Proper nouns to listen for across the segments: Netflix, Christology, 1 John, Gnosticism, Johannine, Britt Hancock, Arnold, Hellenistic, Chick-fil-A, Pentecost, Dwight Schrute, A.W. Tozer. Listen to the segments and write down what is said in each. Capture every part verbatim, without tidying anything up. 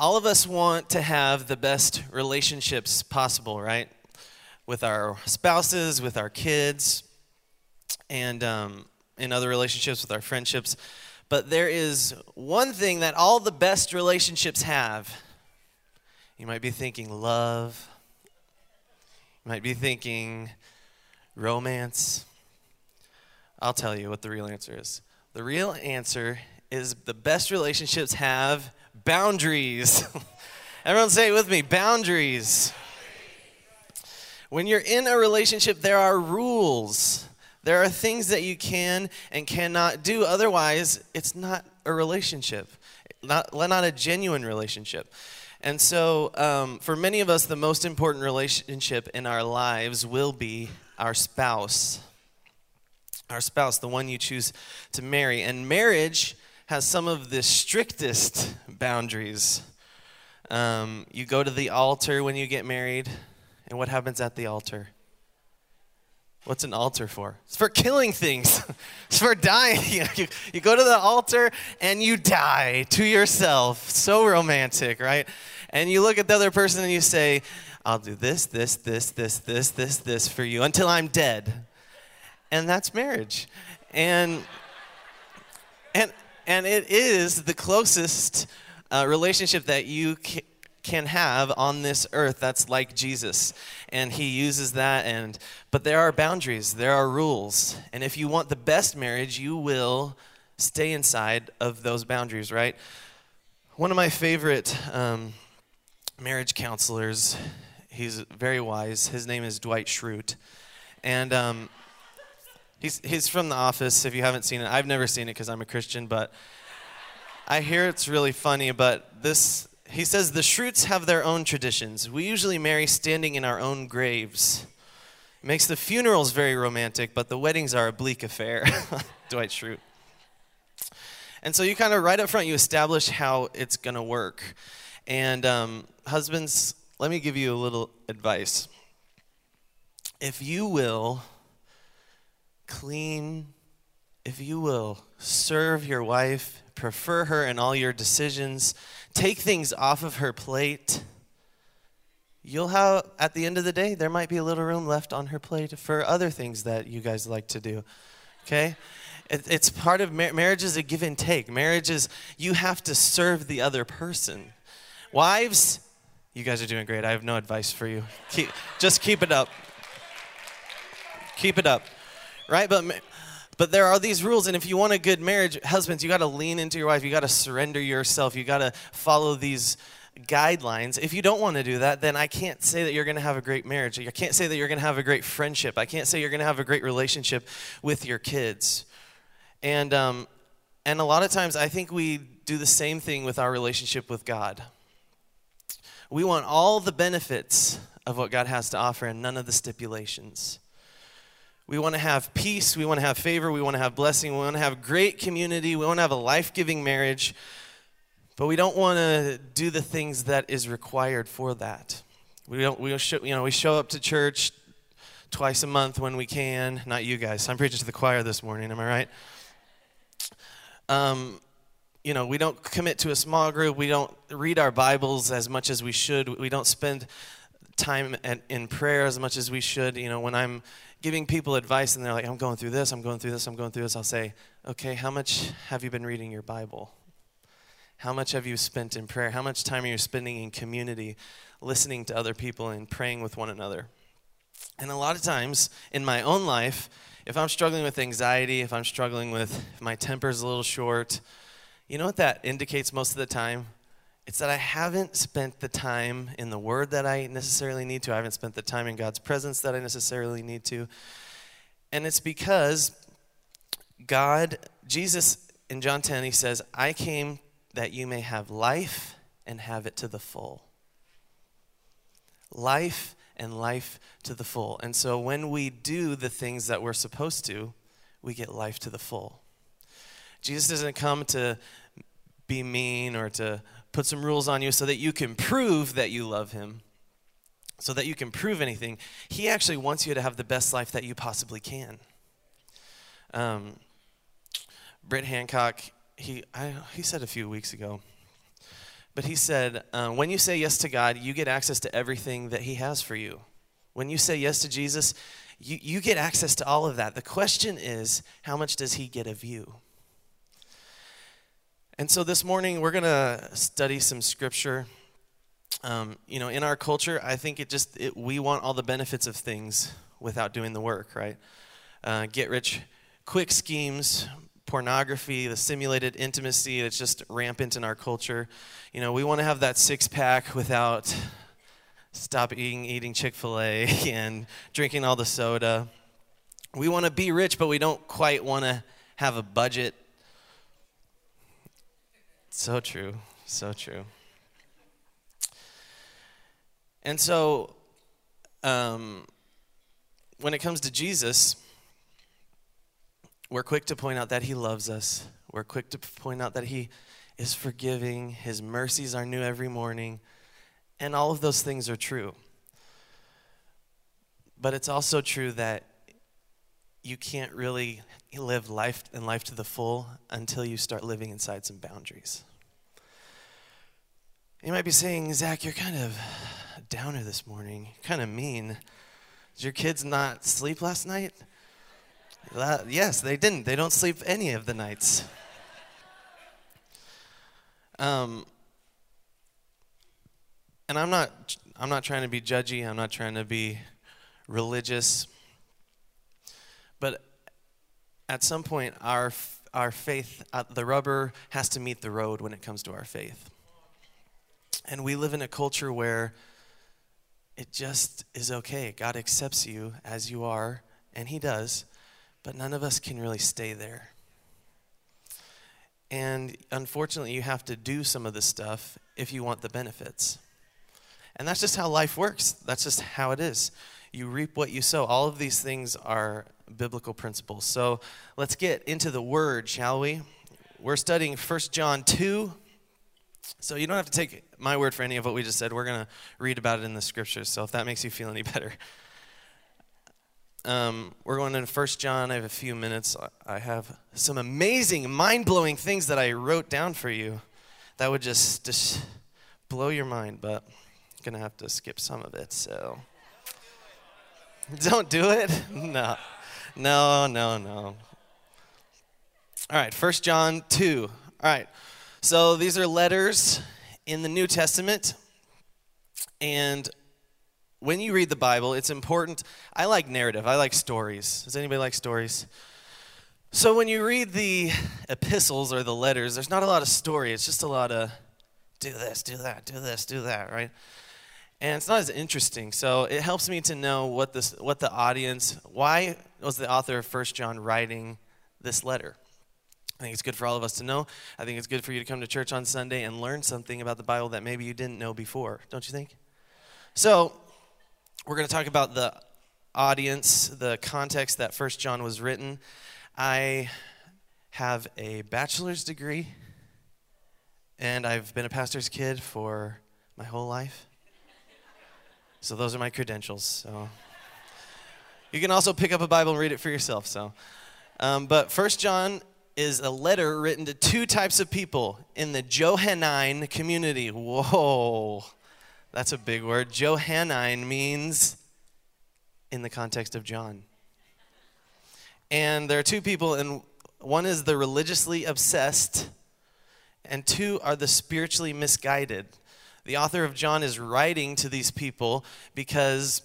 All of us want to have the best relationships possible, right? With our spouses, with our kids, and um, in other relationships, with our friendships. But there is one thing that all the best relationships have. You might be thinking love. You might be thinking romance. I'll tell you what the real answer is. The real answer is the best relationships have boundaries. Everyone say it with me, boundaries. When you're in a relationship, there are rules. There are things that you can and cannot do. Otherwise, it's not a relationship, not, not a genuine relationship. And so um, for many of us, the most important relationship in our lives will be our spouse. Our spouse, the one you choose to marry. And marriage has some of the strictest boundaries. Um, you go to the altar when you get married, and what happens at the altar? What's an altar for? It's for killing things. It's for dying. You know, you, you go to the altar and you die to yourself. So romantic, right? And you look at the other person and you say, I'll do this, this, this, this, this, this, this for you until I'm dead. And that's marriage. And and... And it is the closest uh, relationship that you ca- can have on this earth that's like Jesus. And he uses that. And but there are boundaries. There are rules. And if you want the best marriage, you will stay inside of those boundaries, right? One of my favorite um, marriage counselors, he's very wise. His name is Dwight Schrute. And... Um, He's he's from The Office, if you haven't seen it. I've never seen it because I'm a Christian, but I hear it's really funny. But this, he says, the Schrutes have their own traditions. We usually marry standing in our own graves. It makes the funerals very romantic, but the weddings are a bleak affair. Dwight Schrute. And so you kind of, right up front, you establish how it's going to work. And um, husbands, let me give you a little advice. If you will... Clean, if you will, serve your wife, prefer her in all your decisions, take things off of her plate. You'll have, at the end of the day, there might be a little room left on her plate for other things that you guys like to do, okay? It, it's part of, mar- marriage is a give and take. Marriage is, you have to serve the other person. Wives, you guys are doing great. I have no advice for you. Keep, just keep it up. Keep it up. Right, but but there are these rules, and if you want a good marriage, husbands, you got to lean into your wife. You got to surrender yourself. You got to follow these guidelines. If you don't want to do that, then I can't say that you're going to have a great marriage. I can't say that you're going to have a great friendship. I can't say you're going to have a great relationship with your kids. And um, and a lot of times, I think we do the same thing with our relationship with God. We want all the benefits of what God has to offer and none of the stipulations. We want to have peace, we want to have favor, we want to have blessing, we want to have great community, we want to have a life-giving marriage, but we don't want to do the things that is required for that. We don't, we show, you know, we show up to church twice a month when we can. Not you guys, I'm preaching to the choir this morning, am I right? Um, you know, we don't commit to a small group, we don't read our Bibles as much as we should, we don't spend time at, in prayer as much as we should. You know, when I'm giving people advice and they're like, I'm going through this, I'm going through this, I'm going through this, I'll say, okay, how much have you been reading your Bible? How much have you spent in prayer? How much time are you spending in community, listening to other people and praying with one another? And a lot of times in my own life, if I'm struggling with anxiety, if I'm struggling with if my temper's a little short, you know what that indicates most of the time? It's that I haven't spent the time in the Word that I necessarily need to. I haven't spent the time in God's presence that I necessarily need to. And it's because God, Jesus in John ten, he says, I came that you may have life and have it to the full. Life and life to the full. And so when we do the things that we're supposed to, we get life to the full. Jesus doesn't come to be mean or to put some rules on you so that you can prove that you love him, so that you can prove anything. He actually wants you to have the best life that you possibly can. Um, Britt Hancock, he I, he said a few weeks ago, But he said, uh, when you say yes to God, you get access to everything that he has for you. When you say yes to Jesus, you, you get access to all of that. The question is, how much does he get of you? And so this morning, we're going to study some scripture. Um, you know, in our culture, I think it just, it, we want all the benefits of things without doing the work, right? Uh, get rich quick schemes, pornography, the simulated intimacy that's just rampant in our culture. You know, we want to have that six-pack without stopping eating Chick-fil-A and drinking all the soda. We want to be rich, but we don't quite want to have a budget. So true, so true. And so, um, when it comes to Jesus, we're quick to point out that he loves us. We're quick to point out that he is forgiving. His mercies are new every morning. And all of those things are true. But it's also true that you can't really live life and life to the full until you start living inside some boundaries. You might be saying, Zach, you're kind of a downer this morning. You're kind of mean. Did your kids not sleep last night? Yes, they didn't. They don't sleep any of the nights. Um, and I'm not. I'm not trying to be judgy. I'm not trying to be religious. But at some point, our our faith, uh, the rubber has to meet the road when it comes to our faith. And we live in a culture where it just is okay. God accepts you as you are, and he does. But none of us can really stay there. And unfortunately, you have to do some of this stuff if you want the benefits. And that's just how life works. That's just how it is. You reap what you sow. All of these things are biblical principles. So let's get into the word, shall we? We're studying First John two. So you don't have to take my word for any of what we just said. We're going to read about it in the scriptures. So if that makes you feel any better. Um, we're going into First John. I have a few minutes. I have some amazing, mind-blowing things that I wrote down for you that would just, just blow your mind, but I'm going to have to skip some of it, so. Don't do it? No. No, no, no. All right, First John two. All right, so these are letters in the New Testament, and when you read the Bible, it's important. I like narrative. I like stories. Does anybody like stories? So when you read the epistles or the letters, there's not a lot of story. It's just a lot of do this, do that, do this, do that, right? And it's not as interesting. So it helps me to know what this, what the audience, why was the author of First John writing this letter? I think it's good for all of us to know. I think it's good for you to come to church on Sunday and learn something about the Bible that maybe you didn't know before, don't you think? So we're going to talk about the audience, the context that First John was written. I have a bachelor's degree, and I've been a pastor's kid for my whole life. So those are my credentials. So you can also pick up a Bible and read it for yourself. So, um, but First John is a letter written to two types of people in the Johannine community. Whoa. That's a big word. Johannine means in the context of John. And there are two people, and one is the religiously obsessed, and two are the spiritually misguided. The author of John is writing to these people because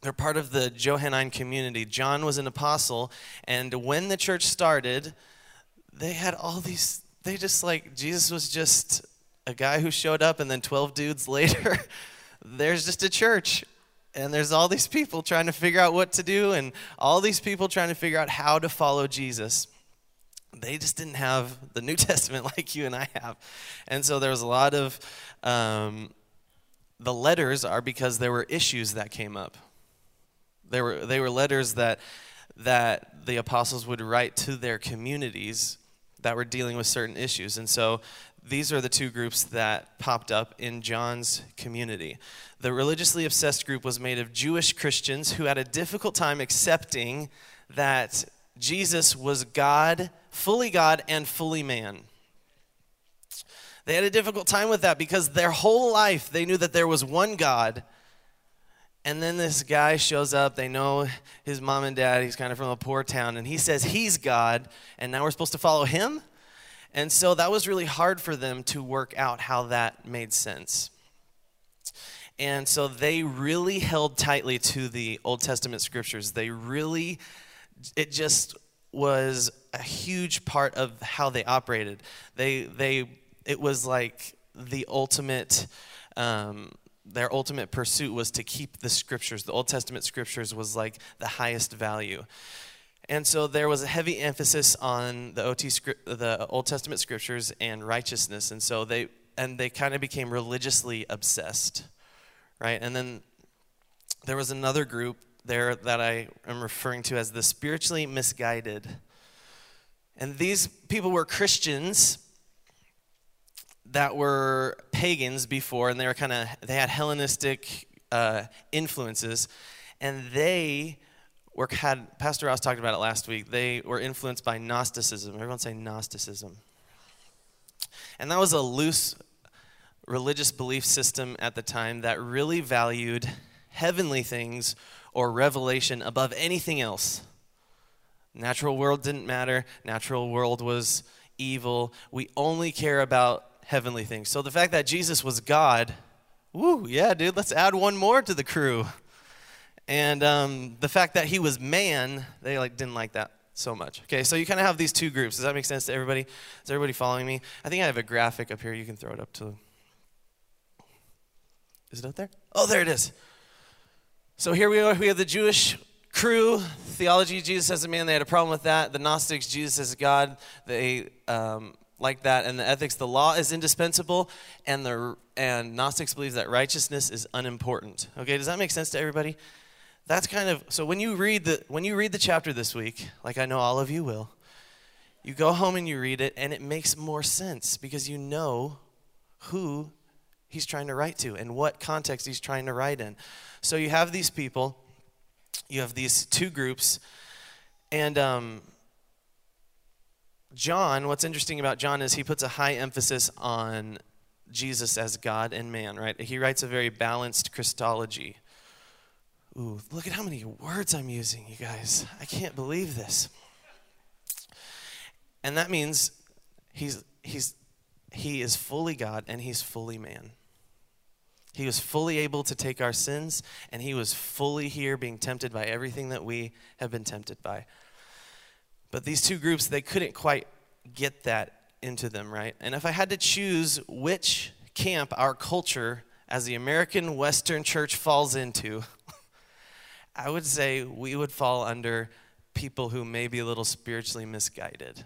they're part of the Johannine community. John was an apostle, and when the church started, they had all these, they just like, Jesus was just a guy who showed up, and then twelve dudes later, there's just a church. And there's all these people trying to figure out what to do, and all these people trying to figure out how to follow Jesus. They just didn't have the New Testament like you and I have. And so there was a lot of, um, the letters are because there were issues that came up. There were they were letters that that the apostles would write to their communities that were dealing with certain issues. And so these are the two groups that popped up in John's community. The religiously obsessed group was made of Jewish Christians who had a difficult time accepting that Jesus was God, fully God and fully man. They had a difficult time with that because their whole life they knew that there was one God. And then this guy shows up. They know his mom and dad. He's kind of from a poor town. And he says he's God, and now we're supposed to follow him? And so that was really hard for them to work out how that made sense. And so they really held tightly to the Old Testament scriptures. They really, it just was a huge part of how they operated. They, they, it was like the ultimate, um, their ultimate pursuit was to keep the scriptures. The Old Testament scriptures was like the highest value. And so there was a heavy emphasis on the O T script, the Old Testament scriptures and righteousness. And so they, and they kind of became religiously obsessed, right? And then there was another group there that I am referring to as the spiritually misguided. And these people were Christians that were pagans before, and they were kind of, they had Hellenistic uh, influences, and they were, had, Pastor Ross talked about it last week, they were influenced by Gnosticism. Everyone say Gnosticism. And that was a loose religious belief system at the time that really valued heavenly things or revelation above anything else. Natural world didn't matter. Natural world was evil. We only care about heavenly things. So the fact that Jesus was God, woo, yeah, dude, let's add one more to the crew. And um, the fact that he was man, they like didn't like that so much. Okay, so you kind of have these two groups. Does that make sense to everybody? Is everybody following me? I think I have a graphic up here. You can throw it up to. Is it up there? Oh, there it is. So here we are, we have the Jewish crew, theology, Jesus as a man, they had a problem with that. The Gnostics, Jesus as God, they um, like that. And the ethics, the law is indispensable, and the and Gnostics believes that righteousness is unimportant. Okay, does that make sense to everybody? That's kind of, so when you read the when you read the chapter this week, like I know all of you will, you go home and you read it, and it makes more sense because you know who he's trying to write to and what context he's trying to write in. So you have these people, you have these two groups, and um, John, what's interesting about John is he puts a high emphasis on Jesus as God and man, right? He writes a very balanced Christology. Ooh, look at how many words I'm using, you guys. I can't believe this. And that means he's he's he is fully God and he's fully man. He was fully able to take our sins, and he was fully here being tempted by everything that we have been tempted by. But these two groups, they couldn't quite get that into them, right? And if I had to choose which camp our culture as the American Western church falls into, I would say we would fall under people who may be a little spiritually misguided.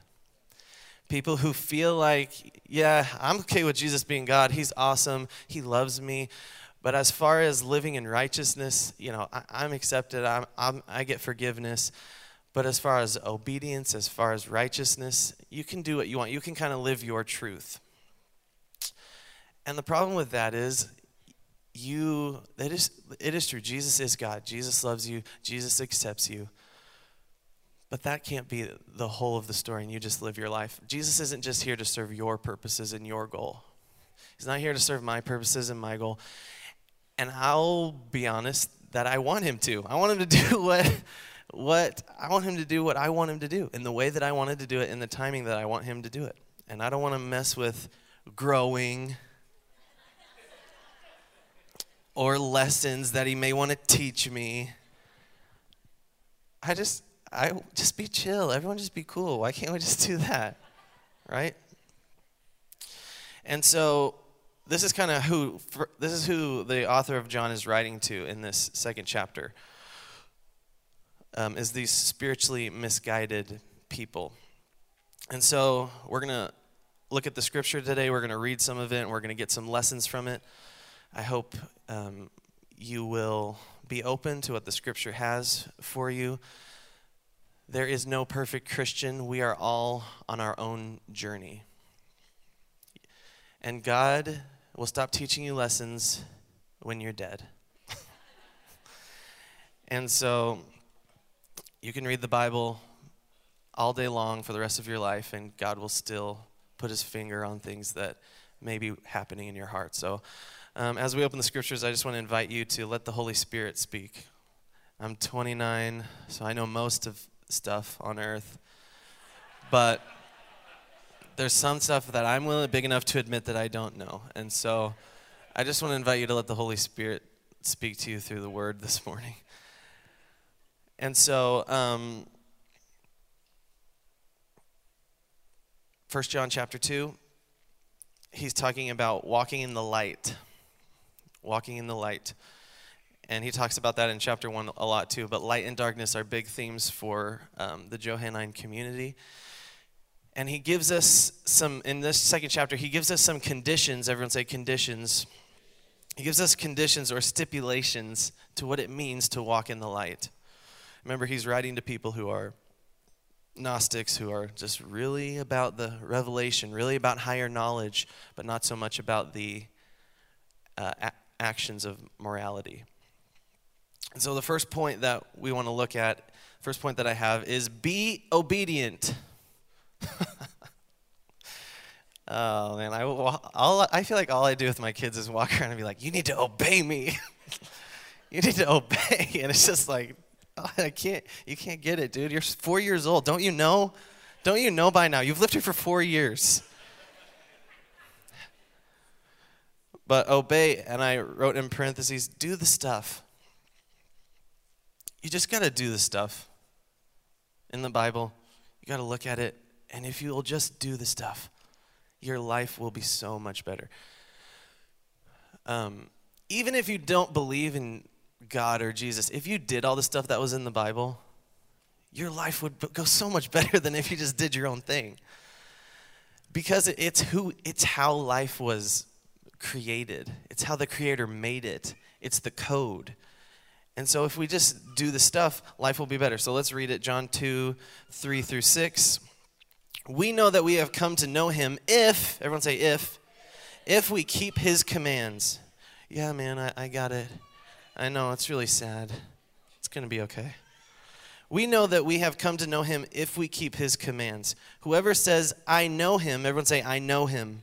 People who feel like, yeah, I'm okay with Jesus being God. He's awesome. He loves me. But as far as living in righteousness, you know, I, I'm accepted. I'm, I'm, I get forgiveness. But as far as obedience, as far as righteousness, you can do what you want. You can kind of live your truth. And the problem with that is, you, it is, it is true. Jesus is God. Jesus loves you. Jesus accepts you. But that can't be the whole of the story, and you just live your life. Jesus isn't just here to serve your purposes and your goal. He's not here to serve my purposes and my goal. And I'll be honest that I want him to. I want him to do what, what I want him to do what I want him to do in the way that I wanted to do it, in the timing that I want him to do it. And I don't want to mess with growing or lessons that he may want to teach me. I just... I just be chill. Everyone just be cool. Why can't we just do that, right? And so this is kind of who for, this is who the author of John is writing to in this second chapter. Um, is these spiritually misguided people, and so we're gonna look at the scripture today. We're gonna read some of it, and we're gonna get some lessons from it. I hope um, you will be open to what the scripture has for you. There is no perfect Christian. We are all on our own journey. And God will stop teaching you lessons when you're dead. And so you can read the Bible all day long for the rest of your life, and God will still put his finger on things that may be happening in your heart. So um, as we open the scriptures, I just want to invite you to let the Holy Spirit speak. I'm twenty-nine, so I know most of stuff on earth, but there's some stuff that I'm willing, big enough to admit that I don't know. And so I just want to invite you to let the Holy Spirit speak to you through the word this morning. And so um, First John chapter two, he's talking about walking in the light, walking in the light. And he talks about that in chapter one a lot too, but light and darkness are big themes for um, the Johannine community. And he gives us some, in this second chapter, he gives us some conditions. Everyone say conditions. He gives us conditions or stipulations to what it means to walk in the light. Remember, he's writing to people who are Gnostics, who are just really about the revelation, really about higher knowledge, but not so much about the uh, a- actions of morality. And so the first point that we want to look at, first point that I have is be obedient. Oh man, I, all, I feel like all I do with my kids is walk around and be like, you need to obey me. You need to obey. And it's just like, oh, I can't, you can't get it, dude. You're four years old. Don't you know? Don't you know by now? You've lived here for four years. But obey, and I wrote in parentheses, do the stuff. You just got to do the stuff in the Bible. You got to look at it, and if you'll just do the stuff, your life will be so much better. Um, even if you don't believe in God or Jesus, if you did all the stuff that was in the Bible, your life would go so much better than if you just did your own thing. Because it's who, it's how life was created. It's how the Creator made it. It's the code. And so if we just do the stuff, life will be better. So let's read it, John two, three through six. We know that we have come to know him if, everyone say if, if we keep his commands. Yeah, man, I, I got it. I know, it's really sad. It's going to be okay. We know that we have come to know him if we keep his commands. Whoever says, I know him, everyone say, I know him,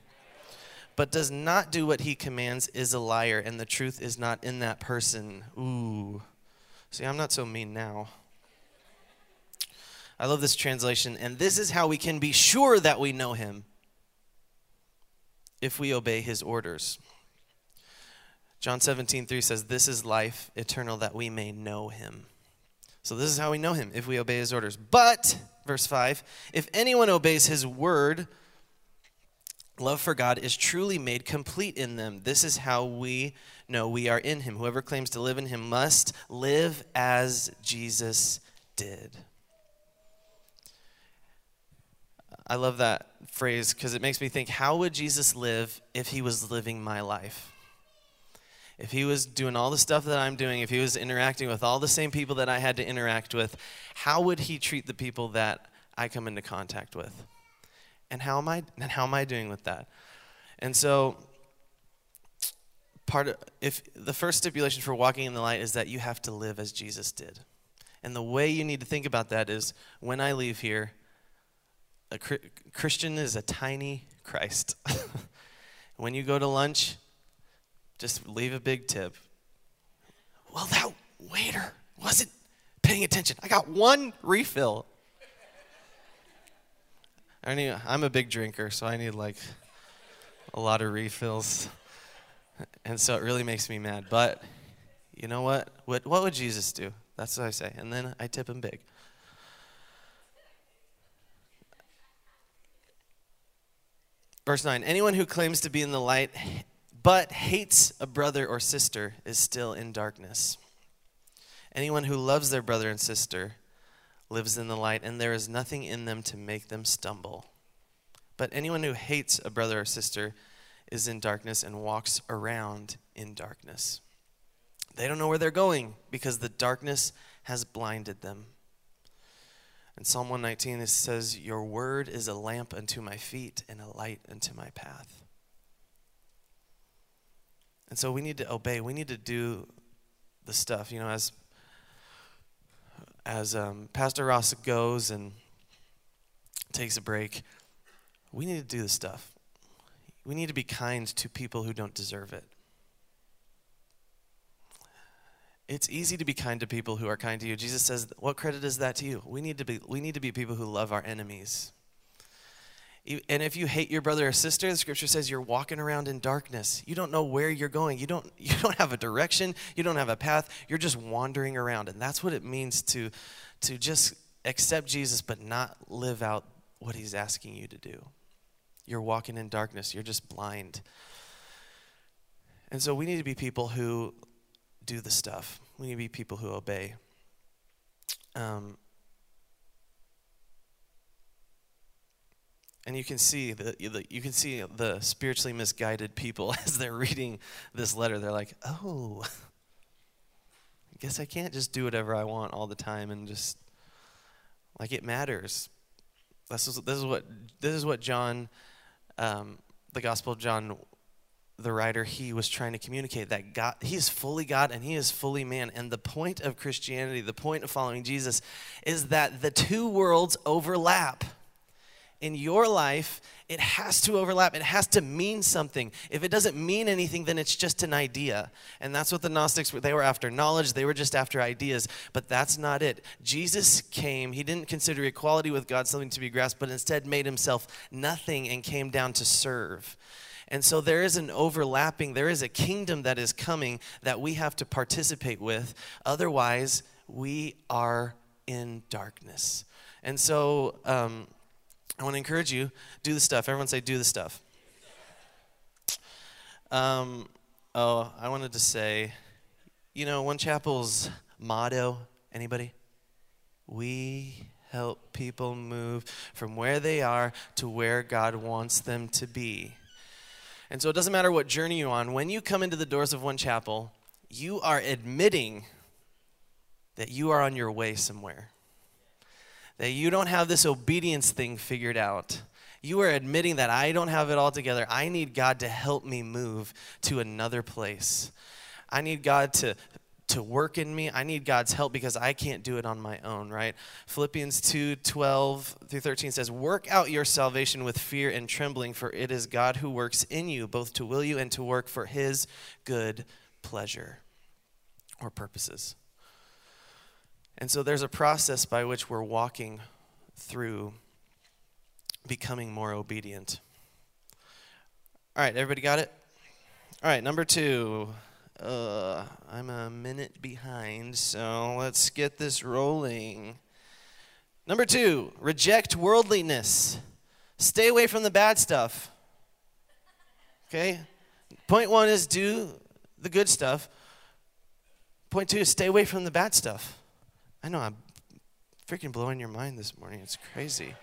but does not do what he commands is a liar, and the truth is not in that person. Ooh. See, I'm not so mean now. I love this translation. And this is how we can be sure that we know him, if we obey his orders. John seventeen three says, this is life eternal, that we may know him. So this is how we know him, if we obey his orders. But, verse five, if anyone obeys his word, love for God is truly made complete in them. This is how we know we are in him. Whoever claims to live in him must live as Jesus did. I love that phrase because it makes me think, how would Jesus live if he was living my life? If he was doing all the stuff that I'm doing, if he was interacting with all the same people that I had to interact with, how would he treat the people that I come into contact with? And how am I? And how am I doing with that? And so, part of, if the first stipulation for walking in the light is that you have to live as Jesus did, and the way you need to think about that is, when I leave here, a Christian is a tiny Christ. When you go to lunch, just leave a big tip. Well, that waiter wasn't paying attention. I got one refill. I need, I'm a big drinker, so I need like a lot of refills, and so it really makes me mad. But you know what? What what would Jesus do? That's what I say, and then I tip him big. Verse nine, anyone who claims to be in the light but hates a brother or sister is still in darkness. Anyone who loves their brother and sister lives in the light, and there is nothing in them to make them stumble. But anyone who hates a brother or sister is in darkness and walks around in darkness. They don't know where they're going because the darkness has blinded them. In Psalm one nineteen, it says, your word is a lamp unto my feet and a light unto my path. And so we need to obey. We need to do the stuff, you know, as As um, Pastor Ross goes and takes a break, we need to do the stuff. We need to be kind to people who don't deserve it. It's easy to be kind to people who are kind to you. Jesus says, what credit is that to you? We need to be, we need to be people who love our enemies. And if you hate your brother or sister, the scripture says you're walking around in darkness. You don't know where you're going. You don't, you don't have a direction. You don't have a path. You're just wandering around. And that's what it means to, to just accept Jesus but not live out what he's asking you to do. You're walking in darkness. You're just blind. And so we need to be people who do the stuff. We need to be people who obey. Um, and you can see the, the you can see the spiritually misguided people as they're reading this letter. They're like, oh, I guess I can't just do whatever I want all the time and just like it matters. This is this is what this is what John, um, the Gospel of John. The writer, he was trying to communicate that God, he is fully God and he is fully man. And the point of Christianity, the point of following Jesus, is that the two worlds overlap. In your life, it has to overlap. It has to mean something. If it doesn't mean anything, then it's just an idea. And that's what the Gnostics were. They were after knowledge. They were just after ideas. But that's not it. Jesus came. He didn't consider equality with God something to be grasped, but instead made himself nothing and came down to serve. And so there is an overlapping, there is a kingdom that is coming that we have to participate with. Otherwise, we are in darkness. And so um, I want to encourage you, do the stuff. Everyone say, do the stuff. Um, oh, I wanted to say, you know, One Chapel's motto, anybody? We help people move from where they are to where God wants them to be. And so it doesn't matter what journey you're on. When you come into the doors of One Chapel, you are admitting that you are on your way somewhere, that you don't have this obedience thing figured out. You are admitting that I don't have it all together. I need God to help me move to another place. I need God to, to work in me. I need God's help because I can't do it on my own, right? Philippians two twelve through thirteen says, work out your salvation with fear and trembling, for it is God who works in you, both to will you and to work for his good pleasure or purposes. And so there's a process by which we're walking through becoming more obedient. All right, everybody got it? All right, number two. Uh, I'm a minute behind, so let's get this rolling. Number two, reject worldliness. Stay away from the bad stuff. Okay? Point one is do the good stuff. Point two is stay away from the bad stuff. I know I'm freaking blowing your mind this morning. It's crazy.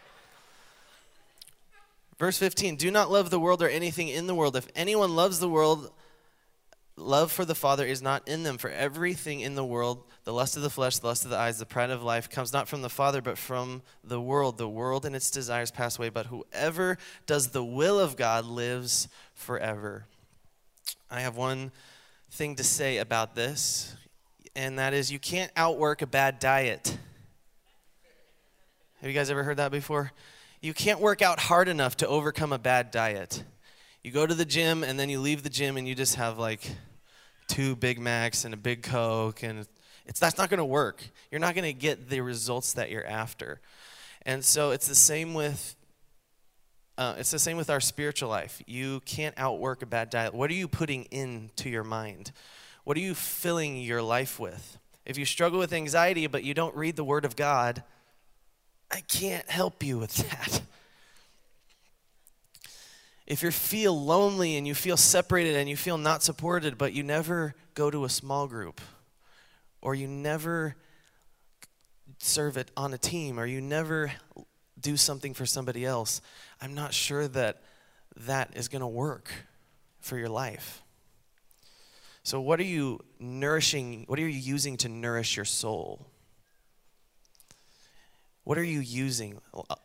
Verse fifteen, do not love the world or anything in the world. If anyone loves the world, love for the Father is not in them. For everything in the world, the lust of the flesh, the lust of the eyes, the pride of life, comes not from the Father, but from the world. The world and its desires pass away, but whoever does the will of God lives forever. I have one thing to say about this, and that is you can't outwork a bad diet. Have you guys ever heard that before? You can't work out hard enough to overcome a bad diet. You go to the gym, and then you leave the gym, and you just have, like, two Big Macs and a Big Coke, and it's that's not going to work. You're not going to get the results that you're after. And so it's the same with uh, it's the same with our spiritual life. You can't outwork a bad diet. What are you putting into your mind? What are you filling your life with? If you struggle with anxiety, but you don't read the Word of God, I can't help you with that. If you feel lonely and you feel separated and you feel not supported, but you never go to a small group or you never serve it on a team or you never do something for somebody else, I'm not sure that that is going to work for your life. So what are you nourishing? What are you using to nourish your soul? What are you using?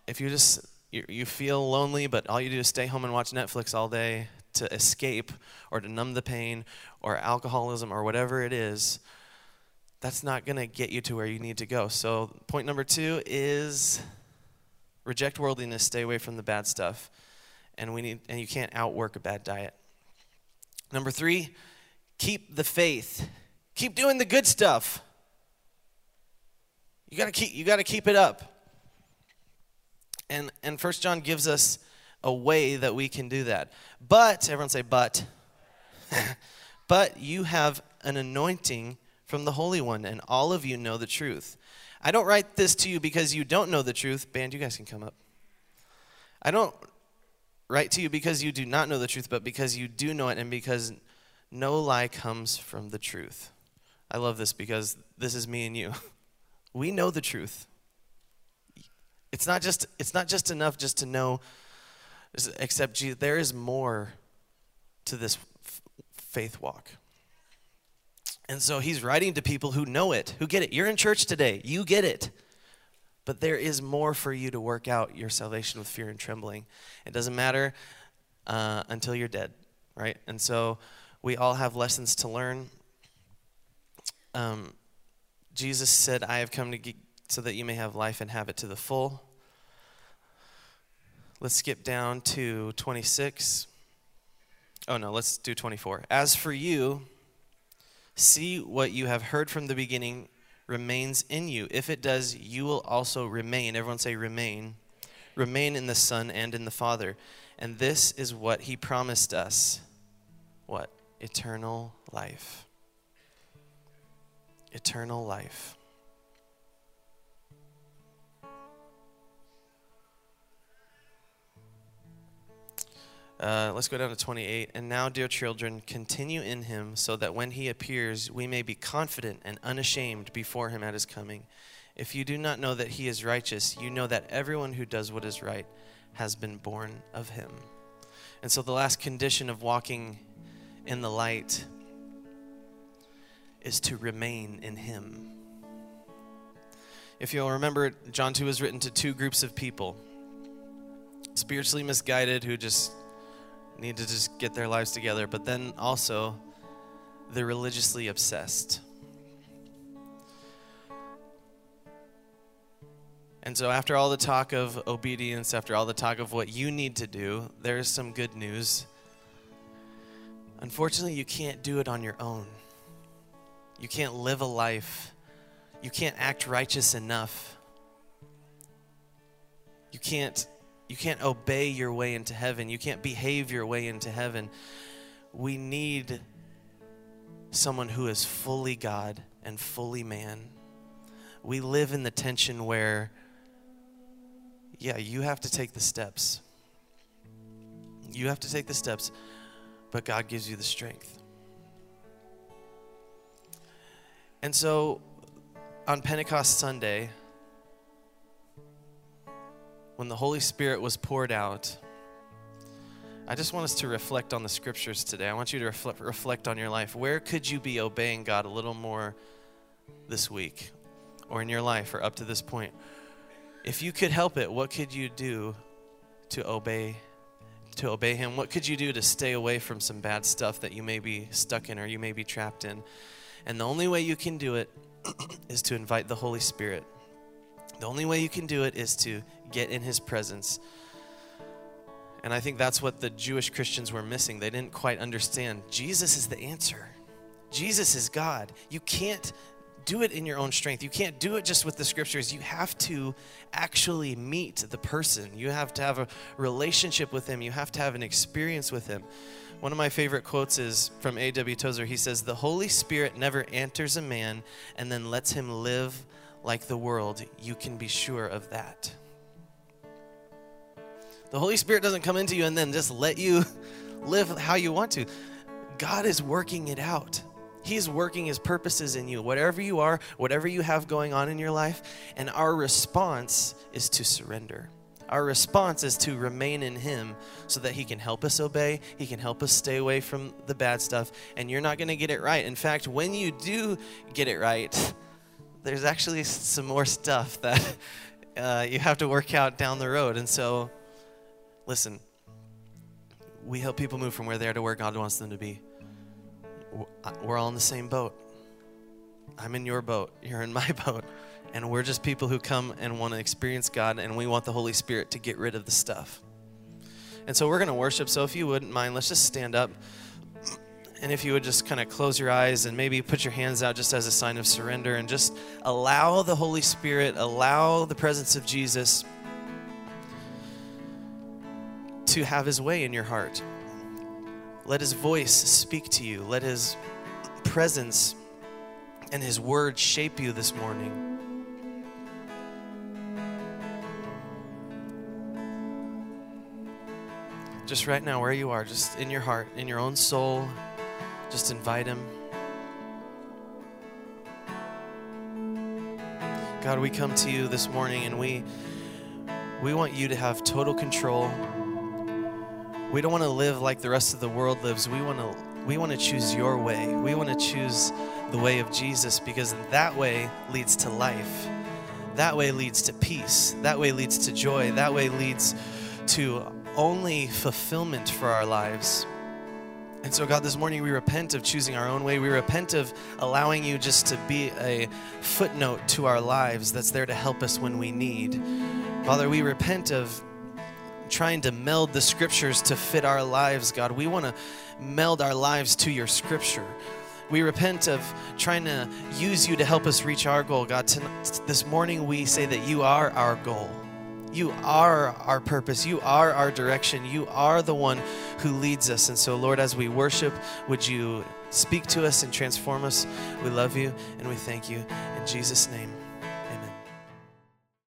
If you just... You feel lonely, but all you do is stay home and watch Netflix all day to escape or to numb the pain or alcoholism or whatever it is, that's not going to get you to where you need to go. So point number two is reject worldliness, stay away from the bad stuff. and we need and you can't outwork a bad diet. Number three, keep the faith. Keep doing the good stuff. You gotta keep you gotta keep it up. And and First John gives us a way that we can do that. But, everyone say but. But you have an anointing from the Holy One, and all of you know the truth. I don't write this to you because you don't know the truth. Band, you guys can come up. I don't write to you because you do not know the truth, but because you do know it, and because no lie comes from the truth. I love this because this is me and you. We know the truth. It's not just it's not just enough just to know, except Jesus, there is more to this f- faith walk. And so he's writing to people who know it, who get it. You're in church today. You get it. But there is more for you to work out your salvation with fear and trembling. It doesn't matter uh, until you're dead, right? And so we all have lessons to learn. Um, Jesus said, I have come to get, so that you may have life and have it to the full. Let's skip down to twenty-six. Oh, no, let's do twenty-four. As for you, see what you have heard from the beginning remains in you. If it does, you will also remain. Everyone say remain. Remain in the Son and in the Father. And this is what he promised us. What? Eternal life. Eternal life. Uh, let's go down to twenty-eight. And now, dear children, continue in him so that when he appears, we may be confident and unashamed before him at his coming. If you do not know that he is righteous, you know that everyone who does what is right has been born of him. And so the last condition of walking in the light is to remain in him. If you'll remember, John two was written to two groups of people. Spiritually misguided, who just need to just get their lives together, but then also the religiously obsessed. And so after all the talk of obedience, after all the talk of what you need to do, there is some good news. Unfortunately, you can't do it on your own. You can't live a life. You can't act righteous enough. You can't You can't obey your way into heaven. You can't behave your way into heaven. We need someone who is fully God and fully man. We live in the tension where, yeah, you have to take the steps. You have to take the steps, but God gives you the strength. And so on Pentecost Sunday, when the Holy Spirit was poured out, I just want us to reflect on the scriptures today. I want you to reflect, reflect on your life. Where could you be obeying God a little more this week or in your life or up to this point? If you could help it, what could you do to obey, to obey him? What could you do to stay away from some bad stuff that you may be stuck in or you may be trapped in? And the only way you can do it is to invite the Holy Spirit. The only way you can do it is to get in his presence. And I think that's what the Jewish Christians were missing. They didn't quite understand. Jesus is the answer. Jesus is God. You can't do it in your own strength. You can't do it just with the scriptures. You have to actually meet the person. You have to have a relationship with him. You have to have an experience with him. One of my favorite quotes is from A W Tozer. He says, "The Holy Spirit never enters a man and then lets him live like the world. You can be sure of that." The Holy Spirit doesn't come into you and then just let you live how you want to. God is working it out. He's working his purposes in you, whatever you are, whatever you have going on in your life. And our response is to surrender. Our response is to remain in him so that he can help us obey. He can help us stay away from the bad stuff. And you're not going to get it right. In fact, when you do get it right, there's actually some more stuff that uh, you have to work out down the road. And so, listen, we help people move from where they are to where God wants them to be. We're all in the same boat. I'm in your boat. You're in my boat. And we're just people who come and want to experience God, and we want the Holy Spirit to get rid of the stuff. And so we're going to worship. So if you wouldn't mind, let's just stand up. And if you would just kind of close your eyes and maybe put your hands out just as a sign of surrender, and just allow the Holy Spirit, allow the presence of Jesus to have his way in your heart. Let his voice speak to you. Let his presence and his word shape you this morning. Just right now, where you are, just in your heart, in your own soul, just invite him. God, we come to you this morning, and we we want you to have total control. We don't want to live like the rest of the world lives. We want to we want to choose your way. We want to choose the way of Jesus, because that way leads to life. That way leads to peace. That way leads to joy. That way leads to only fulfillment for our lives. And so, God, this morning we repent of choosing our own way. We repent of allowing you just to be a footnote to our lives that's there to help us when we need. Father, we repent of trying to meld the scriptures to fit our lives, God. We want to meld our lives to your scripture. We repent of trying to use you to help us reach our goal, God. Tonight, this morning we say that you are our goal. You are our purpose. You are our direction. You are the one who leads us. And so, Lord, as we worship, would you speak to us and transform us? We love you and we thank you. In Jesus' name.